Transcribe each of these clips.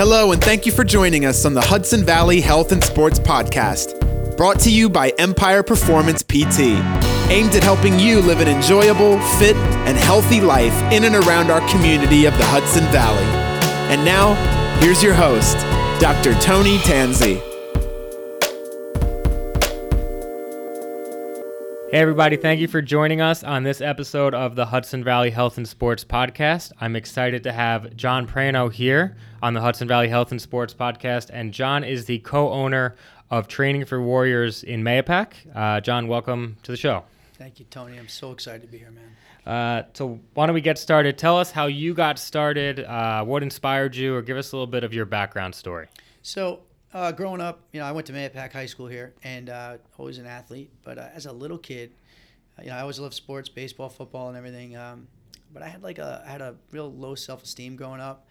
Hello, and thank you for joining us on the Hudson Valley Health and Sports Podcast, brought to you by Empire Performance PT, aimed at helping you live an enjoyable, fit, and healthy life in and around our community of the Hudson Valley. And now, here's your host, Dr. Tony Tanzi. Hey everybody, thank you for joining us on this episode of the Hudson Valley Health and Sports Podcast. I'm excited to have John Prano here on the Hudson Valley Health and Sports Podcast, and John is the co-owner of Training for Warriors in Mahopac. John, welcome to the show. Thank you, Tony. I'm so excited to be here, man. So why don't we get started? Tell us how you got started, what inspired you, or give us a little bit of your background story. So growing up, I went to Mahopac High School here, and always an athlete. But as a little kid, I always loved sports, baseball, football, and everything. But I had I had a real low self-esteem growing up.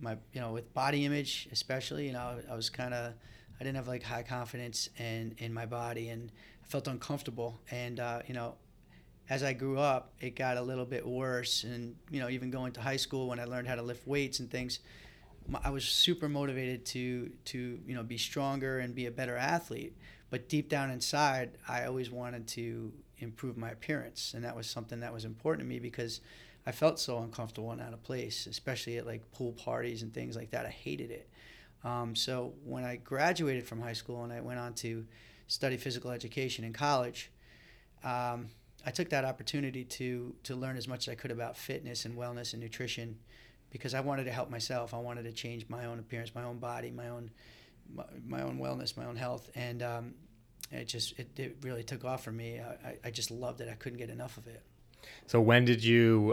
With body image especially, I was I didn't have high confidence in my body, and I felt uncomfortable. And as I grew up, it got a little bit worse. And even going to high school, when I learned how to lift weights and things, I was super motivated to be stronger and be a better athlete, but deep down inside, I always wanted to improve my appearance, and that was something that was important to me because I felt so uncomfortable and out of place, especially at pool parties and things like that. I hated it. So when I graduated from high school and I went on to study physical education in college, I took that opportunity to learn as much as I could about fitness and wellness and nutrition, because I wanted to help myself. I wanted to change my own appearance, my own body, my own wellness, my own health. And it really took off for me. I just loved it. I couldn't get enough of it. So when did you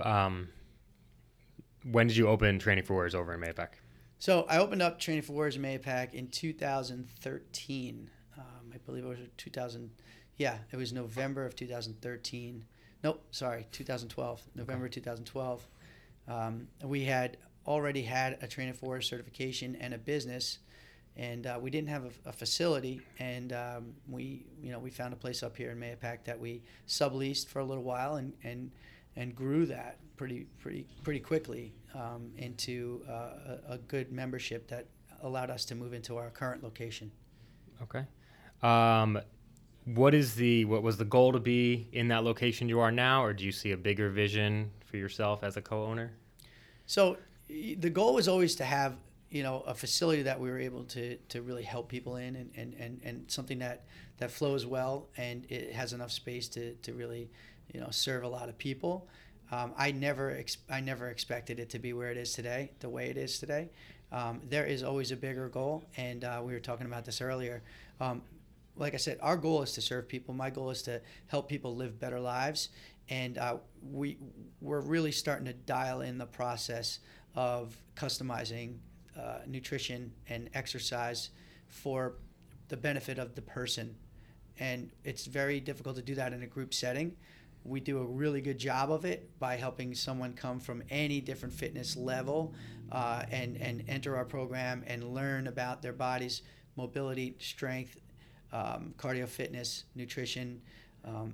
open Training for Warriors over in Mahopac? So I opened up Training for Warriors in Mahopac in 2013. I believe it was November of 2013. 2012. November 2012. We had already had a Training for Warriors certification and a business, and we didn't have a facility, and we found a place up here in Mahopac that we subleased for a little while and grew that pretty quickly into a good membership that allowed us to move into our current location. Okay. What was the goal to be in that location you are now, or do you see a bigger vision for yourself as a co-owner? So the goal was always to have, a facility that we were able to really help people in, and something that flows well and it has enough space to really, serve a lot of people. I never expected it to be where it is today, the way it is today. There is always a bigger goal, and we were talking about this earlier. Like I said, our goal is to serve people. My goal is to help people live better lives. And we're really starting to dial in the process of customizing nutrition and exercise for the benefit of the person. And it's very difficult to do that in a group setting. We do a really good job of it by helping someone come from any different fitness level and enter our program and learn about their body's mobility, strength, cardio fitness, nutrition,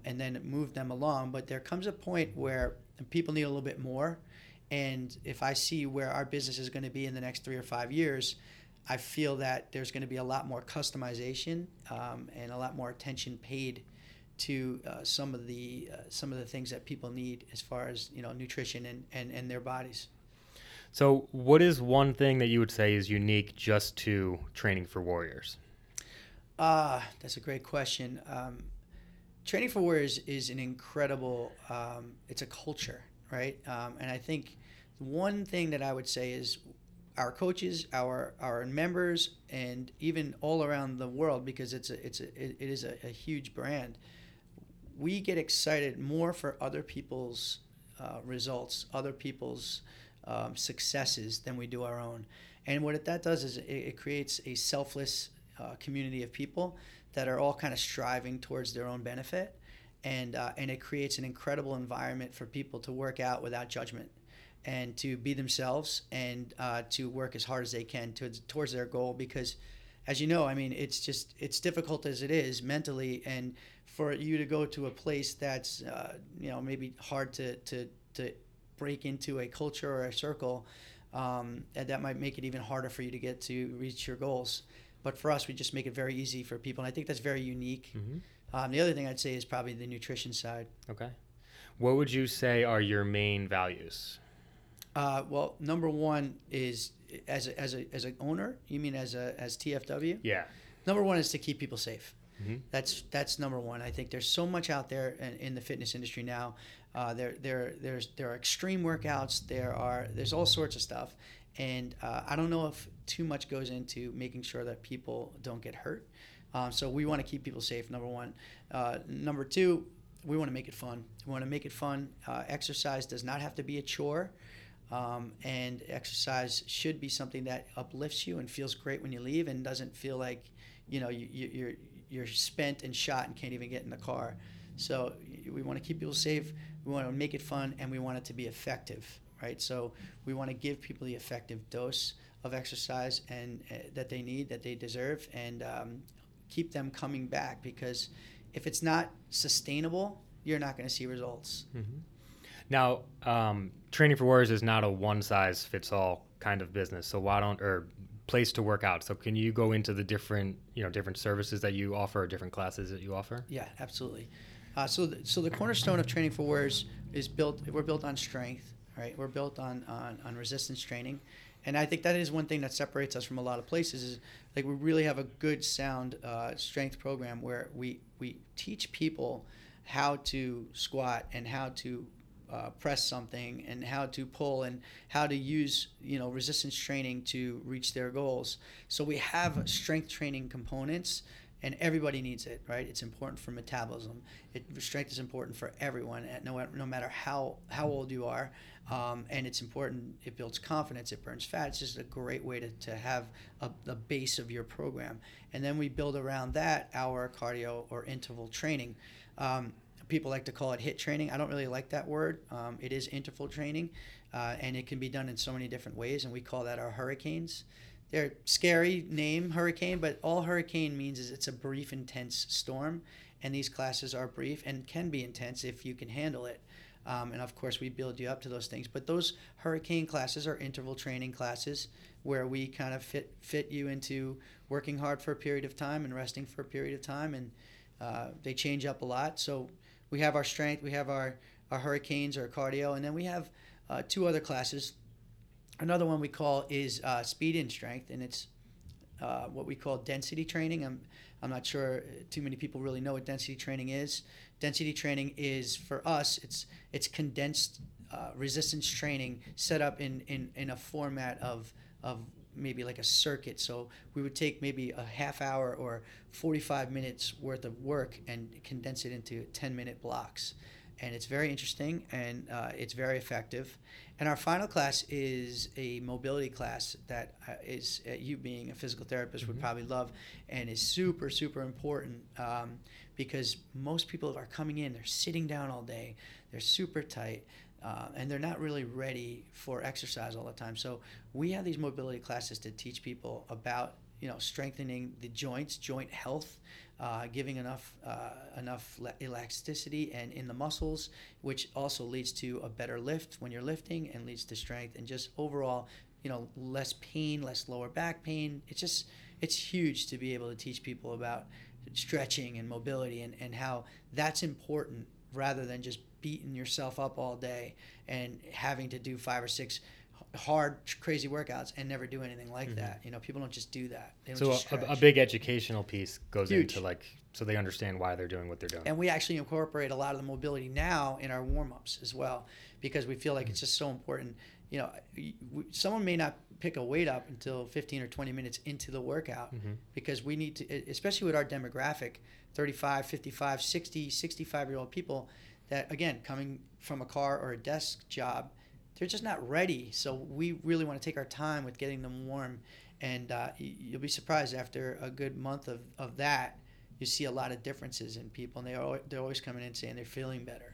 and then move them along. But there comes a point where people need a little bit more. And if I see where our business is going to be in the next 3 or 5 years, I feel that there's going to be a lot more customization and a lot more attention paid to some of the things that people need as far as nutrition and their bodies. So what is one thing that you would say is unique just to Training for Warriors? That's a great question. Training for Warriors is an incredible, it's a culture, right? And I think one thing that I would say is our coaches, our members, and even all around the world, because it is a huge brand, we get excited more for other people's results, other people's successes than we do our own. And what that does is it creates a selfless community of people that are all kind of striving towards their own benefit, and it creates an incredible environment for people to work out without judgment and to be themselves and to work as hard as they can towards their goal, because as it's difficult as it is mentally, and for you to go to a place that's maybe hard to break into a culture or a circle and that might make it even harder for you to get to reach your goals. But for us, we just make it very easy for people, and I think that's very unique. Mm-hmm. The other thing I'd say is probably the nutrition side. Okay. What would you say are your main values? Well, number one is as an owner. You mean as TFW? Yeah. Number one is to keep people safe. Mm-hmm. That's number one. I think there's so much out there in the fitness industry now. There are extreme workouts. There's all sorts of stuff, and I don't know if too much goes into making sure that people don't get hurt. So we want to keep people safe, number one. Number two, we want to make it fun. We want to make it fun. Exercise does not have to be a chore, and exercise should be something that uplifts you and feels great when you leave and doesn't feel like you're spent and shot and can't even get in the car. So we want to keep people safe. We want to make it fun, and we want it to be effective, right? So we want to give people the effective dose of exercise and that they need, that they deserve, and keep them coming back, because if it's not sustainable, you're not going to see results. Mm-hmm. Now, Training for Warriors is not a one-size-fits-all kind of business. So place to work out. So can you go into the different services that you offer or different classes that you offer? Yeah, absolutely. So the cornerstone of Training for Warriors is we're built on strength, right? We're built on resistance training. And I think that is one thing that separates us from a lot of places is like we really have a good sound strength program where we teach people how to squat and how to press something and how to pull and how to use resistance training to reach their goals. So we have strength training components, and everybody needs it, right? It's important for metabolism. Strength is important for everyone, no matter how old you are, and it's important. It builds confidence. It burns fat. It's just a great way to have the base of your program, and then we build around that our cardio or interval training. People like to call it HIIT training. I don't really like that word. It is interval training, and it can be done in so many different ways, and we call that our hurricanes. They're scary name, hurricane, but all hurricane means is it's a brief, intense storm, and these classes are brief and can be intense if you can handle it. And, of course, we build you up to those things. But those hurricane classes are interval training classes where we kind of fit you into working hard for a period of time and resting for a period of time, and they change up a lot. So we have our strength, we have our hurricanes or cardio, and then we have two other classes. Another one we call is speed and strength, and it's what we call density training. I'm not sure too many people really know what density training is. Density training is, for us, it's condensed resistance training set up in a format of maybe like a circuit. So we would take maybe a half hour or 45 minutes worth of work and condense it into 10-minute blocks. And it's very interesting, and it's very effective. And our final class is a mobility class that is, you being a physical therapist, mm-hmm. would probably love, and is super, super important because most people are coming in, they're sitting down all day, they're super tight, and they're not really ready for exercise all the time. So we have these mobility classes to teach people about strengthening the joints, joint health, giving enough elasticity and in the muscles, which also leads to a better lift when you're lifting and leads to strength and just overall, less pain, less lower back pain. It's huge to be able to teach people about stretching and mobility and how that's important rather than just beating yourself up all day and having to do 5 or 6 hard, crazy workouts and never do anything like mm-hmm. that. People don't just do that. They don't so just a big educational piece goes Huge. Into so they understand why they're doing what they're doing. And we actually incorporate a lot of the mobility now in our warm-ups as well, because we feel like mm-hmm. it's just so important. Someone may not pick a weight up until 15 or 20 minutes into the workout mm-hmm. because we need to, especially with our demographic, 35, 55, 60, 65-year-old people that, again, coming from a car or a desk job, they're just not ready. So we really want to take our time with getting them warm. And you'll be surprised after a good month of that, you see a lot of differences in people. And they're always coming in saying they're feeling better.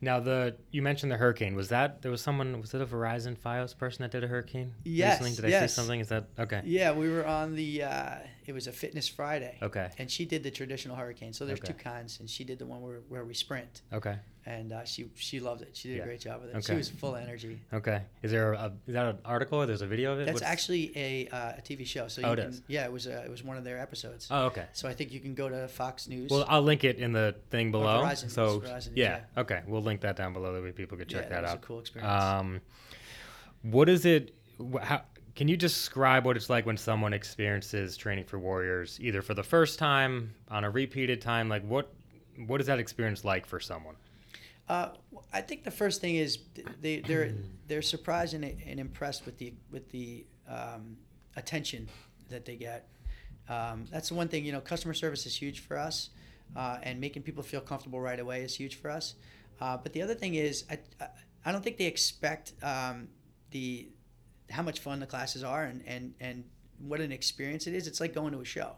Now, you mentioned the hurricane. Was it a Verizon Fios person that did a hurricane? Yes. Recently? Did I see something? Is that, okay. Yeah, we were on it was a Fitness Friday. Okay. And she did the traditional hurricane. So there's two kinds. And she did the one where we sprint. Okay. and she loved it. She did a great job with it. Okay. She was full of energy. Okay. Is there is that an article or there's a video of it? That's actually a TV show. So it is? Yeah, it was one of their episodes. Oh, okay. So I think you can go to Fox News. Well, I'll link it in the thing below. Verizon, so Verizon, yeah. Okay. We'll link that down below that way people could check that out. Yeah, that was a cool experience. What is it? How can you describe what it's like when someone experiences Training for Warriors, either for the first time, on a repeated time? Like what is that experience like for someone? I think the first thing is they're surprised and impressed with the attention that they get. That's the one thing, customer service is huge for us, and making people feel comfortable right away is huge for us. But the other thing is I don't think they expect how much fun the classes are and what an experience it is. It's like going to a show.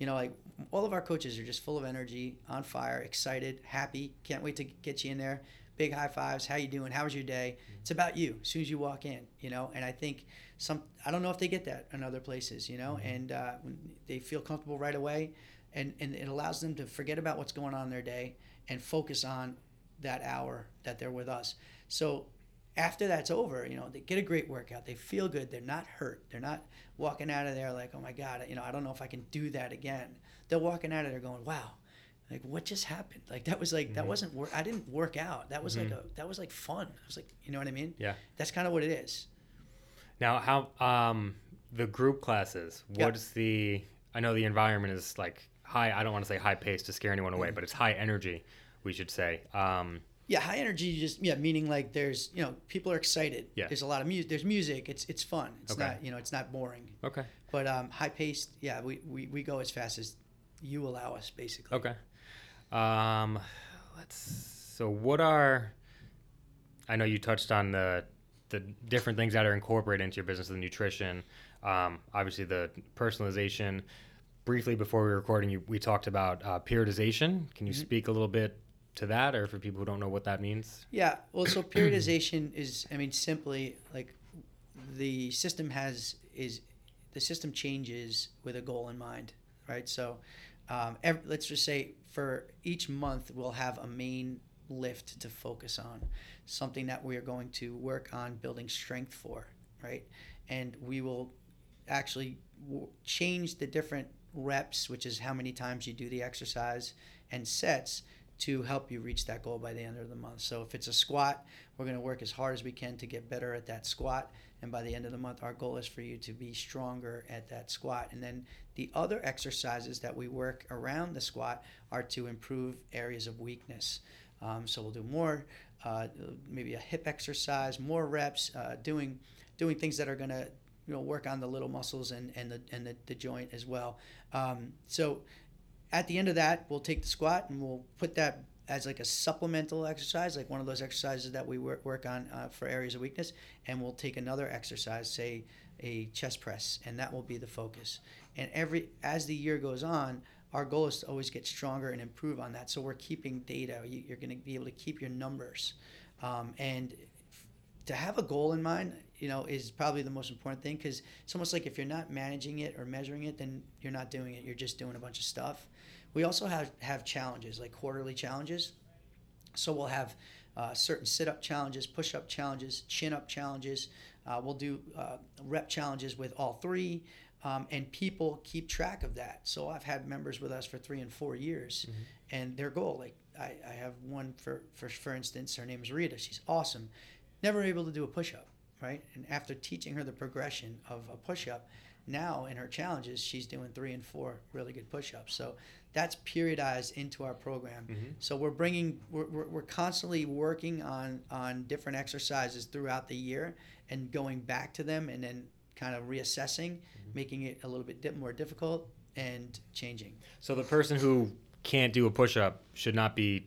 Like all of our coaches are just full of energy, on fire, excited, happy, can't wait to get you in there. Big high fives, how you doing, how was your day? It's about you as soon as you walk in, and I think I don't know if they get that in other places, and they feel comfortable right away, and it allows them to forget about what's going on in their day and focus on that hour that they're with us. So after that's over, they get a great workout. They feel good. They're not hurt. They're not walking out of there like, oh my God, I don't know if I can do that again. They're walking out of there going, wow, like what just happened? Like that was like mm-hmm. that wasn't work. I didn't work out. That was mm-hmm. that was fun. I was like, you know what I mean? Yeah. That's kind of what it is. Now, how the group classes? What's the? I know the environment is like high. I don't want to say high pace to scare anyone away, but it's high energy. We should say. Yeah, high energy meaning like there's, people are excited. Yeah. There's a lot of music. There's music. It's fun. It's not, it's not boring. Okay. But high paced, we go as fast as you allow us basically. Okay. So what are, I know you touched on the different things that are incorporated into your business, the nutrition, obviously the personalization. Briefly before we were recording, we talked about periodization. Can you mm-hmm. speak a little bit to that, or for people who don't know what that means? Yeah, well, so periodization is, simply like the system changes with a goal in mind, right? So let's just say for each month, we'll have a main lift to focus on, something that we are going to work on building strength for, right? And we will actually change the different reps, which is how many times you do the exercise, and sets, to help you reach that goal by the end of the month. So if it's a squat, we're going to work as hard as we can to get better at that squat. And by the end of the month, our goal is for you to be stronger at that squat. And then the other exercises that we work around the squat are to improve areas of weakness. So we'll do more, maybe a hip exercise, more reps, doing things that are going to work on the little muscles and the joint as well. So at the end of that, we'll take the squat and we'll put that as like a supplemental exercise, like one of those exercises that we work on for areas of weakness. And we'll take another exercise, say a chest press, and that will be the focus. And as the year goes on, our goal is to always get stronger and improve on that. So we're keeping data. You're going to be able to keep your numbers. To have a goal in mind, is probably the most important thing, because it's almost like if you're not managing it or measuring it, then you're not doing it. You're just doing a bunch of stuff. We also have challenges, like quarterly challenges. So we'll have certain sit-up challenges, push-up challenges, chin-up challenges. We'll do rep challenges with all three, and people keep track of that. So I've had members with us for 3 and 4 years, mm-hmm. and their goal, like I have one, for instance, her name is Rita. She's awesome. Never able to do a push-up, right? And after teaching her the progression of a push-up, now in her challenges, she's doing 3 and 4 really good push-ups. So that's periodized into our program. Mm-hmm. So we're constantly working on different exercises throughout the year and going back to them and then kind of reassessing, mm-hmm. making it a little bit more difficult and changing. So the person who can't do a push-up should not be,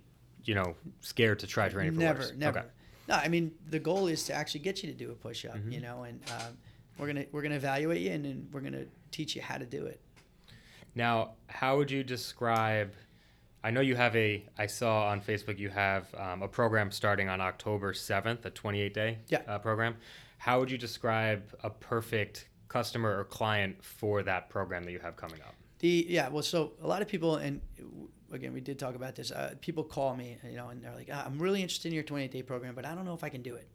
scared to try Training for Warriors. Never. Okay. No, the goal is to actually get you to do a push-up, mm-hmm. And we're gonna evaluate you, and then we're gonna teach you how to do it. Now, how would you describe? I know you have I saw on Facebook you have a program starting on October 7th, a 28-day program. How would you describe a perfect customer or client for that program that you have coming up? So a lot of people, and again, we did talk about this, people call me, and they're like, I'm really interested in your 28-day program, but I don't know if I can do it.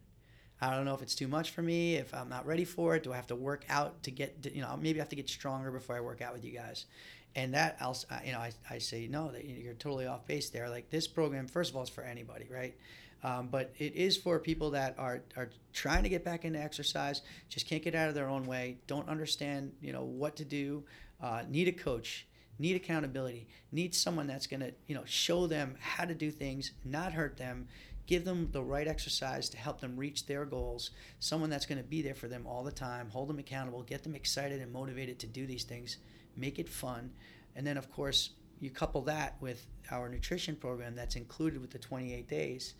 I don't know if it's too much for me, if I'm not ready for it. Do I have to work out to get, maybe I have to get stronger before I work out with you guys? And that, I say, no, that you're totally off base there. Like, this program, first of all, is for anybody, right? But it is for people that are trying to get back into exercise, just can't get out of their own way, don't understand, what to do, need a coach, need accountability, need someone that's going to, show them how to do things, not hurt them, give them the right exercise to help them reach their goals, someone that's going to be there for them all the time, hold them accountable, get them excited and motivated to do these things, make it fun. And then, of course, you couple that with our nutrition program that's included with the 28 days.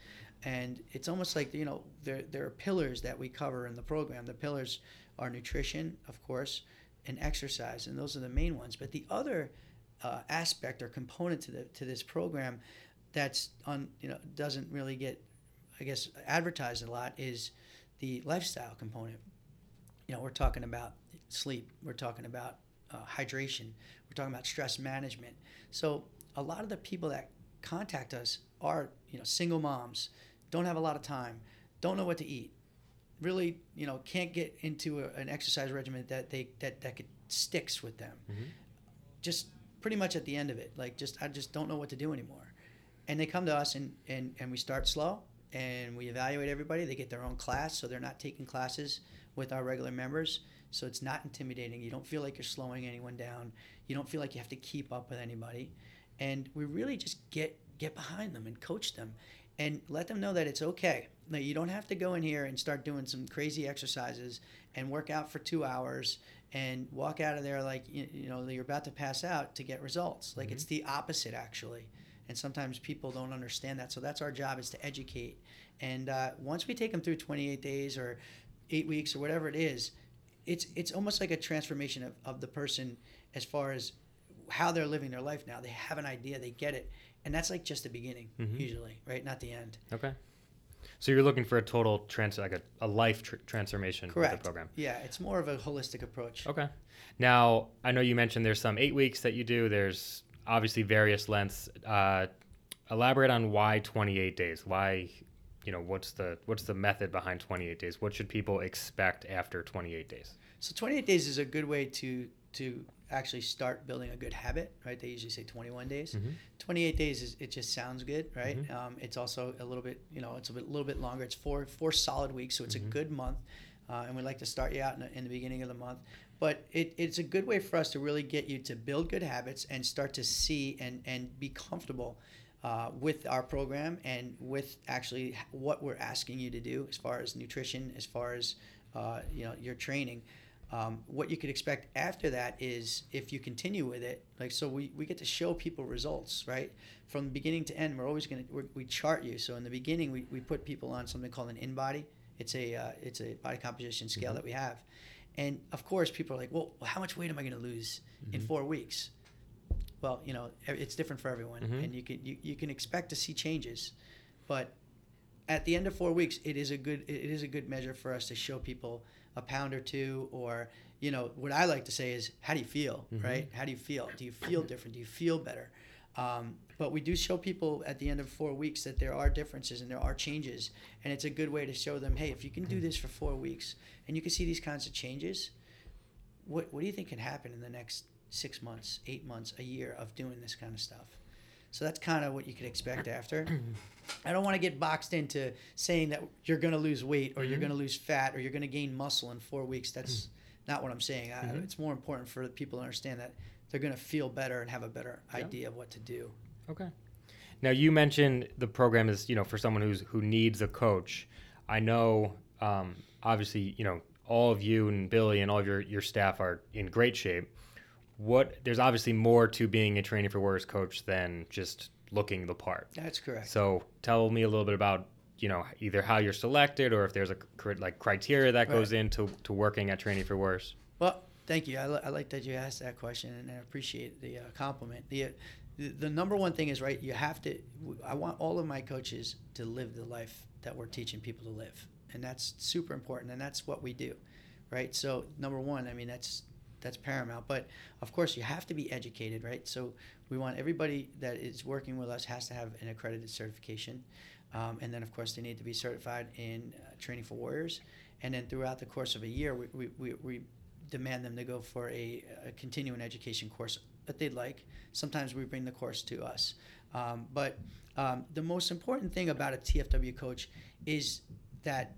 And it's almost like, there are pillars that we cover in the program. The pillars are nutrition, of course, and exercise, and those are the main ones. But the other aspect or component to this program that's on, doesn't really get, I guess, advertised a lot is the lifestyle component. We're talking about sleep, we're talking about hydration, we're talking about stress management. So a lot of the people that contact us are, single moms, don't have a lot of time, don't know what to eat, really, can't get into an exercise regimen that sticks with them. Mm-hmm. Just pretty much at the end of it, like, I just don't know what to do anymore. And they come to us, and we start slow, and we evaluate everybody. They get their own class, so they're not taking classes with our regular members. So it's not intimidating. You don't feel like you're slowing anyone down. You don't feel like you have to keep up with anybody. And we really just get behind them and coach them and let them know that it's okay. Now, you don't have to go in here and start doing some crazy exercises and work out for 2 hours and walk out of there like, you're about to pass out to get results. Like, mm-hmm. It's the opposite, actually. And sometimes people don't understand that. So that's our job, is to educate. And once we take them through 28 days or 8 weeks or whatever it is, it's almost like a transformation of the person as far as how they're living their life now. They have an idea. They get it. And that's like just the beginning, mm-hmm. usually, right? Not the end. Okay. So you're looking for a total transformation with the program. Yeah, it's more of a holistic approach. Okay. Now, I know you mentioned there's some 8 weeks that you do. There's obviously various lengths. Elaborate on why 28 days. Why, what's the method behind 28 days? What should people expect after 28 days? So 28 days is a good way to actually start building a good habit, right? They usually say 21 days. Mm-hmm. 28 days it just sounds good, right? Mm-hmm. It's also a little bit, it's a little bit longer. It's four solid weeks, so it's mm-hmm. a good month. And we like to start you out in the beginning of the month. But it's a good way for us to really get you to build good habits and start to see and be comfortable with our program and with actually what we're asking you to do as far as nutrition, as far as your training. What you could expect after that is if you continue with it, like, so we get to show people results, right? From beginning to end, we chart you. So in the beginning, we put people on something called an in-body. It's a body composition scale mm-hmm. that we have. And of course, people are like, well, how much weight am I going to lose mm-hmm. in 4 weeks? Well, it's different for everyone. Mm-hmm. And you can expect to see changes, but at the end of 4 weeks, it is a good measure for us to show people a pound or two, or, what I like to say is, how do you feel, mm-hmm. right? How do you feel? Do you feel different? Do you feel better? But we do show people at the end of 4 weeks that there are differences and there are changes. And it's a good way to show them, hey, if you can do this for 4 weeks and you can see these kinds of changes, what do you think can happen in the next 6 months, 8 months, a year of doing this kind of stuff? So that's kind of what you could expect after. I don't want to get boxed into saying that you're going to lose weight or mm-hmm. you're going to lose fat or you're going to gain muscle in 4 weeks. That's not what I'm saying. Mm-hmm. It's more important for people to understand that they're going to feel better and have a better idea of what to do. Okay. Now, you mentioned the program is, for someone who needs a coach. I know, obviously, all of you and Billy and all of your staff are in great shape. There's obviously more to being a Training for Warriors coach than just looking the part. That's correct. So tell me a little bit about, either how you're selected or if there's a criteria that goes into working at Training for Warriors. Well, thank you. I like that you asked that question, and I appreciate the compliment. The number one thing is, right, I want all of my coaches to live the life that we're teaching people to live. And that's super important, and that's what we do, right? So number one, I mean, that's that's paramount. But of course, you have to be educated, right? So we want everybody that is working with us has to have an accredited certification. And then, of course, they need to be certified in Training for Warriors. And then throughout the course of a year, we demand them to go for a continuing education course that they'd like. Sometimes we bring the course to us. But the most important thing about a TFW coach is that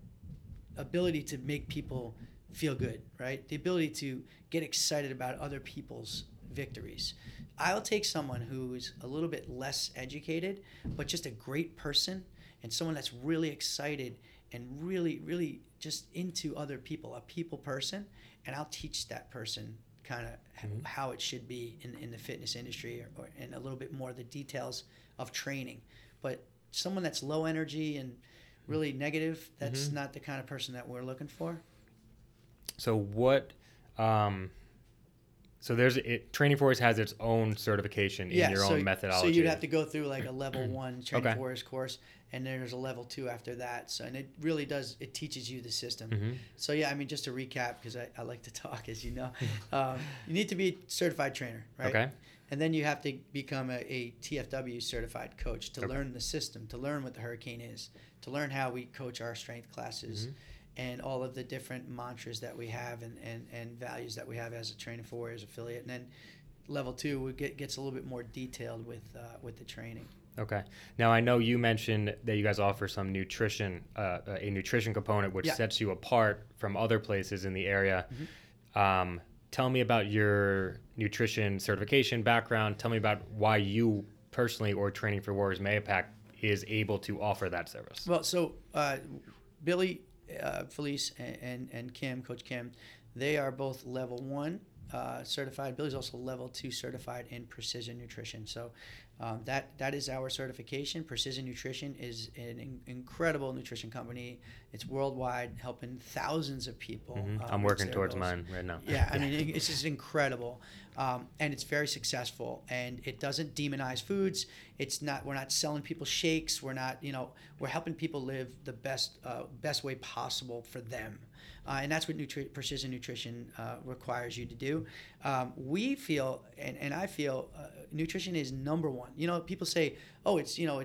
ability to make people feel good, right? The ability to get excited about other people's victories. I'll take someone who's a little bit less educated, but just a great person, and someone that's really excited and really, really just into other people, a people person, and I'll teach that person kind of how it should be in the fitness industry or and a little bit more the details of training. But someone that's low energy and really negative, that's not the kind of person that we're looking for. So what Training for Warriors has its own certification in your own methodology. So you'd have to go through like a level 1 Training for Warriors course, and there's a level 2 after that. So, and it really does, it teaches you the system. So yeah, I mean, just to recap, because I like to talk, as you know, you need to be a certified trainer, right? Okay. And then you have to become a TFW certified coach to learn the system, to learn what the hurricane is, to learn how we coach our strength classes. And all of the different mantras that we have and values that we have as a Training for Warriors affiliate. And then level 2 gets a little bit more detailed with the training. Okay. Now, I know you mentioned that you guys offer some nutrition, a nutrition component, which sets you apart from other places in the area. Tell me about your nutrition certification background. Tell me about why you personally or Training for Warriors Mahopac is able to offer that service. Well, so Billy... Felice and Kim, Coach Kim, they are both level 1 certified. Billy's also level 2 certified in Precision Nutrition. So that is our certification. Precision Nutrition is an incredible nutrition company. It's worldwide, helping thousands of people. I'm working towards mine right now. Yeah, I mean, it's just incredible. And it's very successful, and it doesn't demonize foods. It's not, we're not selling people shakes. We're not, we're helping people live the best way possible for them. And that's what Precision Nutrition requires you to do. We feel, and I feel, nutrition is number 1. You know, people say, oh, it's 80,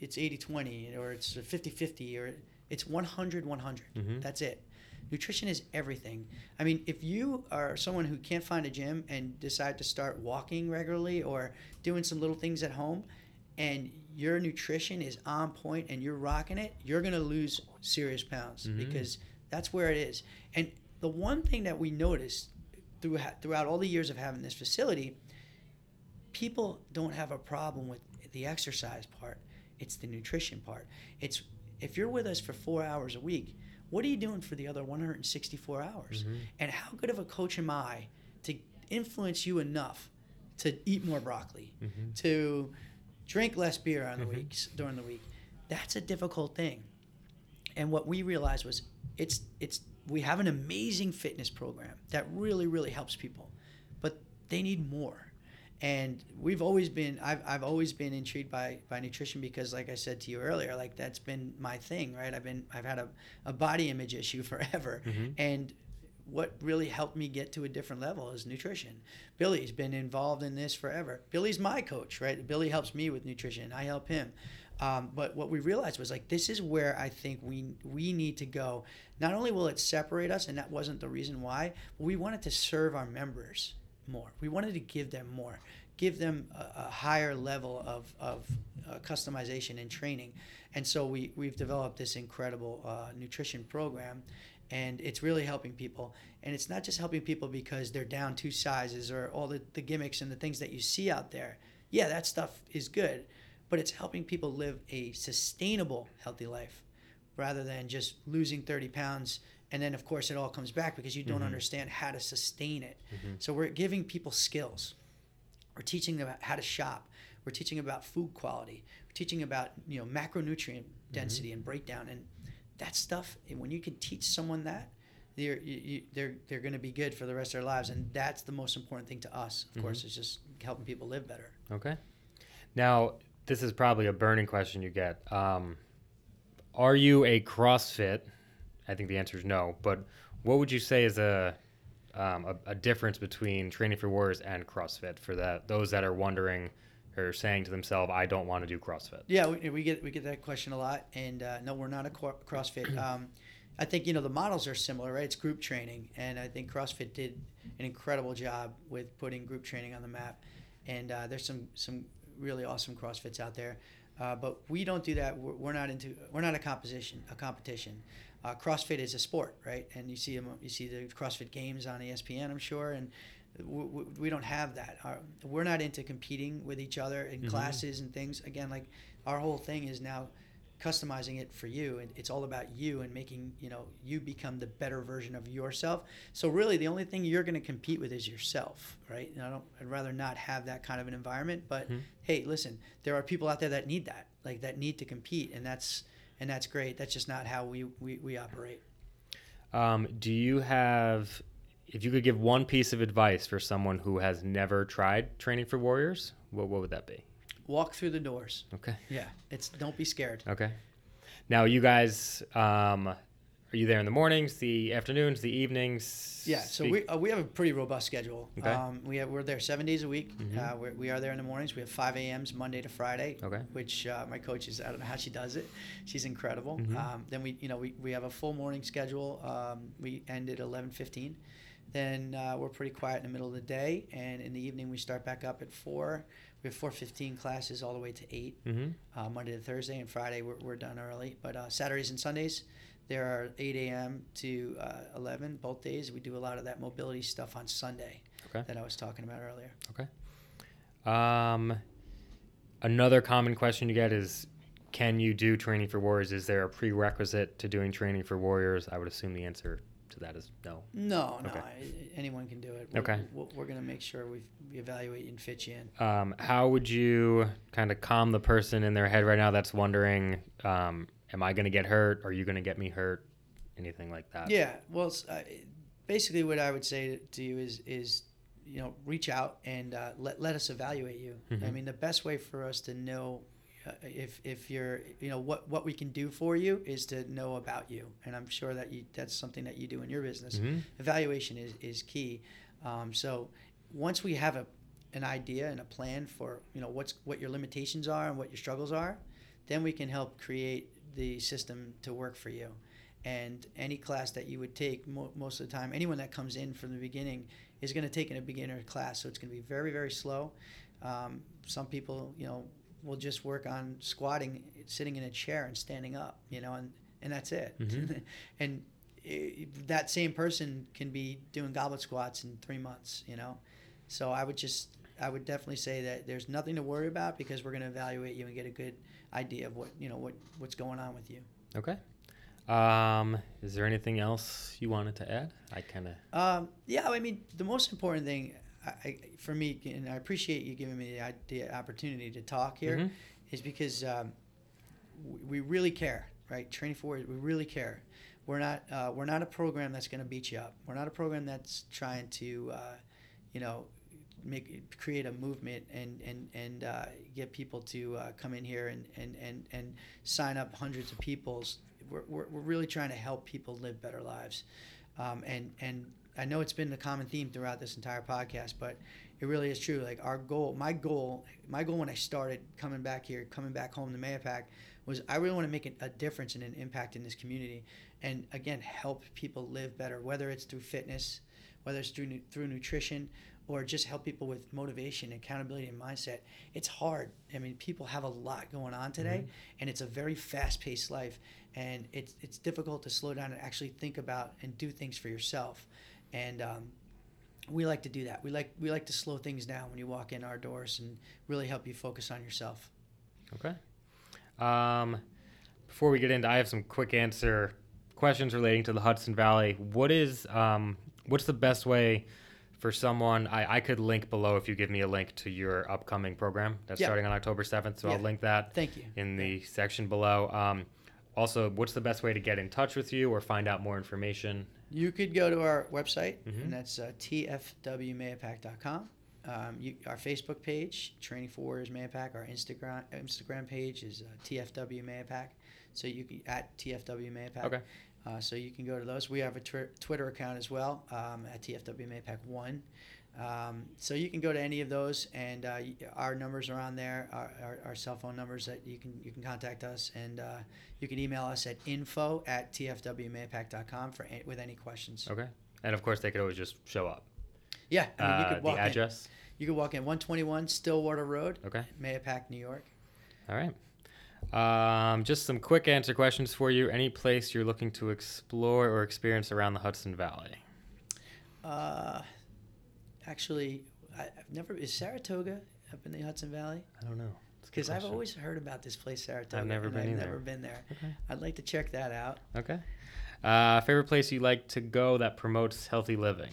it's 80-20, or it's 50-50, or it's 100-100. That's it. Nutrition is everything. I mean, if you are someone who can't find a gym and decide to start walking regularly or doing some little things at home, and your nutrition is on point and you're rocking it, you're going to lose serious pounds because that's where it is. And the one thing that we noticed throughout all the years of having this facility, people don't have a problem with the exercise part. It's the nutrition part. It's if you're with us for 4 hours a week, what are you doing for the other 164 hours? And how good of a coach am I to influence you enough to eat more broccoli, to drink less beer on the weeks during the week? That's a difficult thing. And what we realized was we have an amazing fitness program that really, really helps people, but they need more. And I've always been intrigued by nutrition because, like I said to you earlier, like that's been my thing, right? I've had a body image issue forever. And what really helped me get to a different level is nutrition. Billy's been involved in this forever. Billy's my coach, right? Billy helps me with nutrition. I help him. But what we realized was like, this is where I think we need to go. Not only will it separate us, and that wasn't the reason why, but we wanted to serve our members more. We wanted to give them more, give them a higher level of customization and training. And so we've developed this incredible nutrition program, and it's really helping people. And it's not just helping people because they're down 2 sizes or all the gimmicks and the things that you see out there. Yeah, that stuff is good, but it's helping people live a sustainable, healthy life rather than just losing 30 pounds. And then, of course, it all comes back because you don't understand how to sustain it. So we're giving people skills. We're teaching them how to shop. We're teaching about food quality. We're teaching about macronutrient density and breakdown. And that stuff, when you can teach someone that, they're going to be good for the rest of their lives. And that's the most important thing to us, of course, is just helping people live better. Okay. Now, this is probably a burning question you get. Are you a CrossFit... I think the answer is no, but what would you say is a a difference between Training for Warriors and CrossFit for that those that are wondering or saying to themselves, I don't want to do CrossFit? Yeah, we get that question a lot, and no, we're not a CrossFit. I think, you know, the models are similar, right? It's group training, and I think CrossFit did an incredible job with putting group training on the map, and there's some really awesome CrossFits out there, but we don't do that. We're not a competition. CrossFit is a sport, right? And you see the CrossFit games on ESPN, I'm sure, and we don't have that. We're not into competing with each other in classes and things. Again, like, our whole thing is now customizing it for you, and it's all about you and making, you know, you become the better version of yourself. So really, the only thing you're going to compete with is yourself, right? And I'd rather not have that kind of an environment. But hey, listen, there are people out there that need that, like, that need to compete, and that's great. That's just not how we operate. Do you have, if you could give one piece of advice for someone who has never tried Training for Warriors, what would that be? Walk through the doors. Okay. Yeah. Don't be scared. Okay. Now, you guys, are you there in the mornings, the afternoons, the evenings? Yeah. So we have a pretty robust schedule. Okay. We're there 7 days a week. We are there in the mornings. We have 5 a.m.s Monday to Friday. Okay. Which my coach is, I don't know how she does it. She's incredible. Then we have a full morning schedule. We end at 11:15. Then we're pretty quiet in the middle of the day, and in the evening we start back up at 4. We have 4:15 classes all the way to 8, Monday to Thursday, and Friday we're done early. But Saturdays and Sundays, there are 8 a.m. to 11, both days. We do a lot of that mobility stuff on Sunday that I was talking about earlier. Okay. Another common question you get is, can you do Training for Warriors? Is there a prerequisite to doing Training for Warriors? I would assume the answer to that is no. No. Okay. Anyone can do it. We're going to make sure we evaluate and fit you in. How would you kind of calm the person in their head right now that's wondering, am I going to get hurt? Are you going to get me hurt? Anything like that? Yeah. Well, basically what I would say to you is you know, reach out and let us evaluate you. I mean, the best way for us to know if you're, you know, what we can do for you is to know about you, and I'm sure that that's something that you do in your business. Evaluation is key. So once we have an idea and a plan for, you know, what your limitations are and what your struggles are, then we can help create the system to work for you. And any class that you would take, most of the time, anyone that comes in from the beginning is going to take in a beginner class, so it's going to be very, very slow. Some people, you know, we'll just work on squatting, sitting in a chair and standing up, you know, and that's it. And that same person can be doing goblet squats in 3 months, you know. So I would definitely say that there's nothing to worry about, because we're going to evaluate you and get a good idea of what's going on with you. Okay. Is there anything else you wanted to add? Yeah, I mean, the most important thing for me, and I appreciate you giving me the opportunity to talk here, is because we really care, right? Training for Warriors, we really care. We're not a program that's going to beat you up. We're not a program that's trying to, you know, create a movement and get people to come in here and sign up hundreds of people. We're really trying to help people live better lives, and I know it's been the common theme throughout this entire podcast, but it really is true. Like, our goal, my goal when I started coming back home to Mahopac, was I really want to make a difference and an impact in this community, and again, help people live better, whether it's through fitness, whether it's through nutrition, or just help people with motivation, accountability, and mindset. It's hard. I mean, people have a lot going on today, and it's a very fast-paced life, and it's difficult to slow down and actually think about and do things for yourself. And we like to do that. We like to slow things down when you walk in our doors and really help you focus on yourself. Okay. Before we get into, I have some quick answer questions relating to the Hudson Valley. What's the best way for someone? I could link below if you give me a link to your upcoming program that's starting on October 7th. So I'll link that. Thank you. In the section below. Also, what's the best way to get in touch with you or find out more information? You could go to our website, and that's tfwmahopac.com. Our Facebook page, Training for Warriors Mahopac. Our Instagram page is tfwmahopac. So you can at tfwmahopac. Okay. So you can go to those. We have a Twitter account as well, at TFWMAPAC1. So you can go to any of those, and our numbers are on there, our cell phone numbers that you can contact us, and you can email us at info@tfwmapac.com with any questions. Okay. And of course they could always just show up. Yeah. I mean, you could walk the address? You could walk in 121 Stillwater Road, okay, Mahopac, New York. All right. Just some quick answer questions for you. Any place you're looking to explore or experience around the Hudson Valley? Actually, I've never. Is Saratoga up in the Hudson Valley? I don't know. Because I've always heard about this place, Saratoga. I've never been there. Okay. I'd like to check that out. Okay. Favorite place you like to go that promotes healthy living?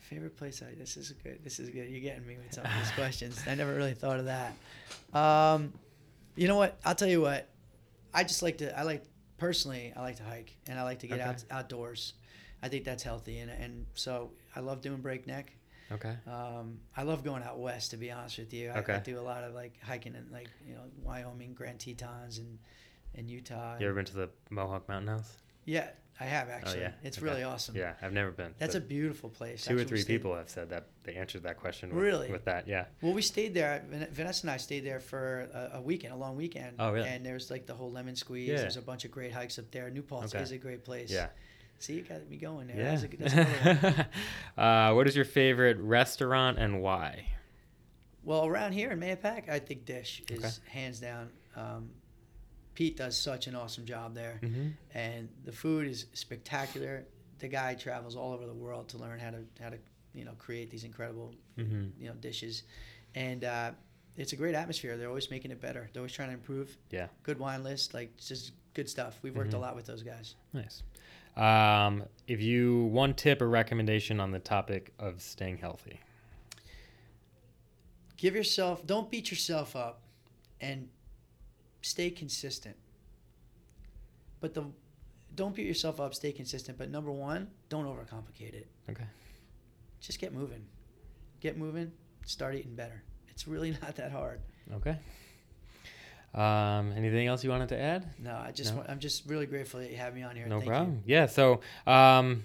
Favorite place? This is good. You're getting me with some of these questions. I never really thought of that. You know what? I'll tell you what. I like to hike, and I like to get outdoors. I think that's healthy, and so I love doing Breakneck. Okay. I love going out west, to be honest with you. I do a lot of hiking in Wyoming, Grand Tetons, and Utah. You ever been to the Mohawk Mountain House? Yeah, I have actually. Oh, yeah. It's really awesome. Yeah, I've never been. That's a beautiful place. Two or three people have said that they answered that question with that. Yeah. Well, we stayed there. Vanessa and I stayed there for a long weekend. Oh, really? And there's the whole lemon squeeze. Yeah. There's a bunch of great hikes up there. New Paltz is a great place. Yeah. See, you got me going there. Yeah. That's cool. What is your favorite restaurant and why? Well, around here in Mahopac, I think Dish is hands down. Pete does such an awesome job there. Mm-hmm. And the food is spectacular. The guy travels all over the world to learn how to create these incredible dishes. And it's a great atmosphere. They're always making it better. They're always trying to improve. Yeah. Good wine list, it's just good stuff. We've worked a lot with those guys. Nice. If you one tip or recommendation on the topic of staying healthy, don't beat yourself up, and stay consistent. Don't beat yourself up, stay consistent. But number one, don't overcomplicate it. Okay. Just get moving, start eating better. It's really not that hard. Okay. Anything else you wanted to add? No, I'm just really grateful that you have me on here. No problem. Yeah. So, that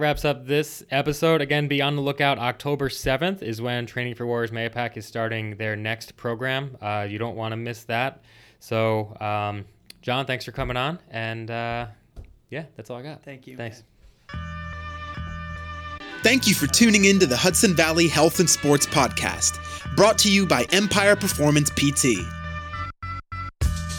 wraps up this episode. Again, be on the lookout. October 7th is when Training for Warriors Mahopac is starting their next program. You don't want to miss that. So, John, thanks for coming on, and, that's all I got. Thank you. Thanks. Man. Thank you for tuning in to the Hudson Valley Health and Sports Podcast, brought to you by Empire Performance PT.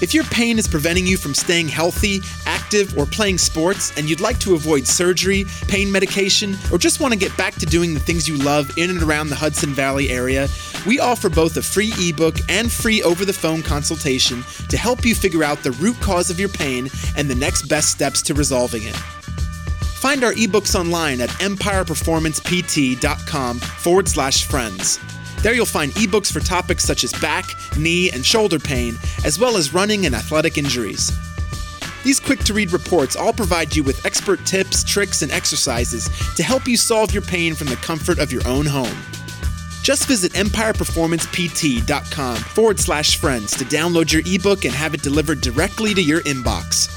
If your pain is preventing you from staying healthy, active, or playing sports, and you'd like to avoid surgery, pain medication, or just want to get back to doing the things you love in and around the Hudson Valley area, we offer both a free ebook and free over-the-phone consultation to help you figure out the root cause of your pain and the next best steps to resolving it. Find our ebooks online at empireperformancept.com/friends. There you'll find ebooks for topics such as back, knee, and shoulder pain, as well as running and athletic injuries. These quick-to-read reports all provide you with expert tips, tricks, and exercises to help you solve your pain from the comfort of your own home. Just visit empireperformancept.com/friends to download your ebook and have it delivered directly to your inbox.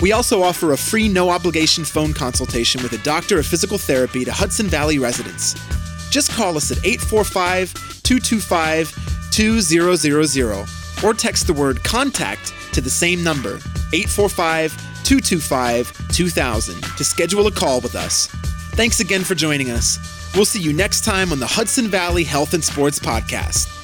We also offer a free no-obligation phone consultation with a doctor of physical therapy to Hudson Valley residents. Just call us at 845-225-2000 or text the word CONTACT to the same number, 845-225-2000, to schedule a call with us. Thanks again for joining us. We'll see you next time on the Hudson Valley Health and Sports Podcast.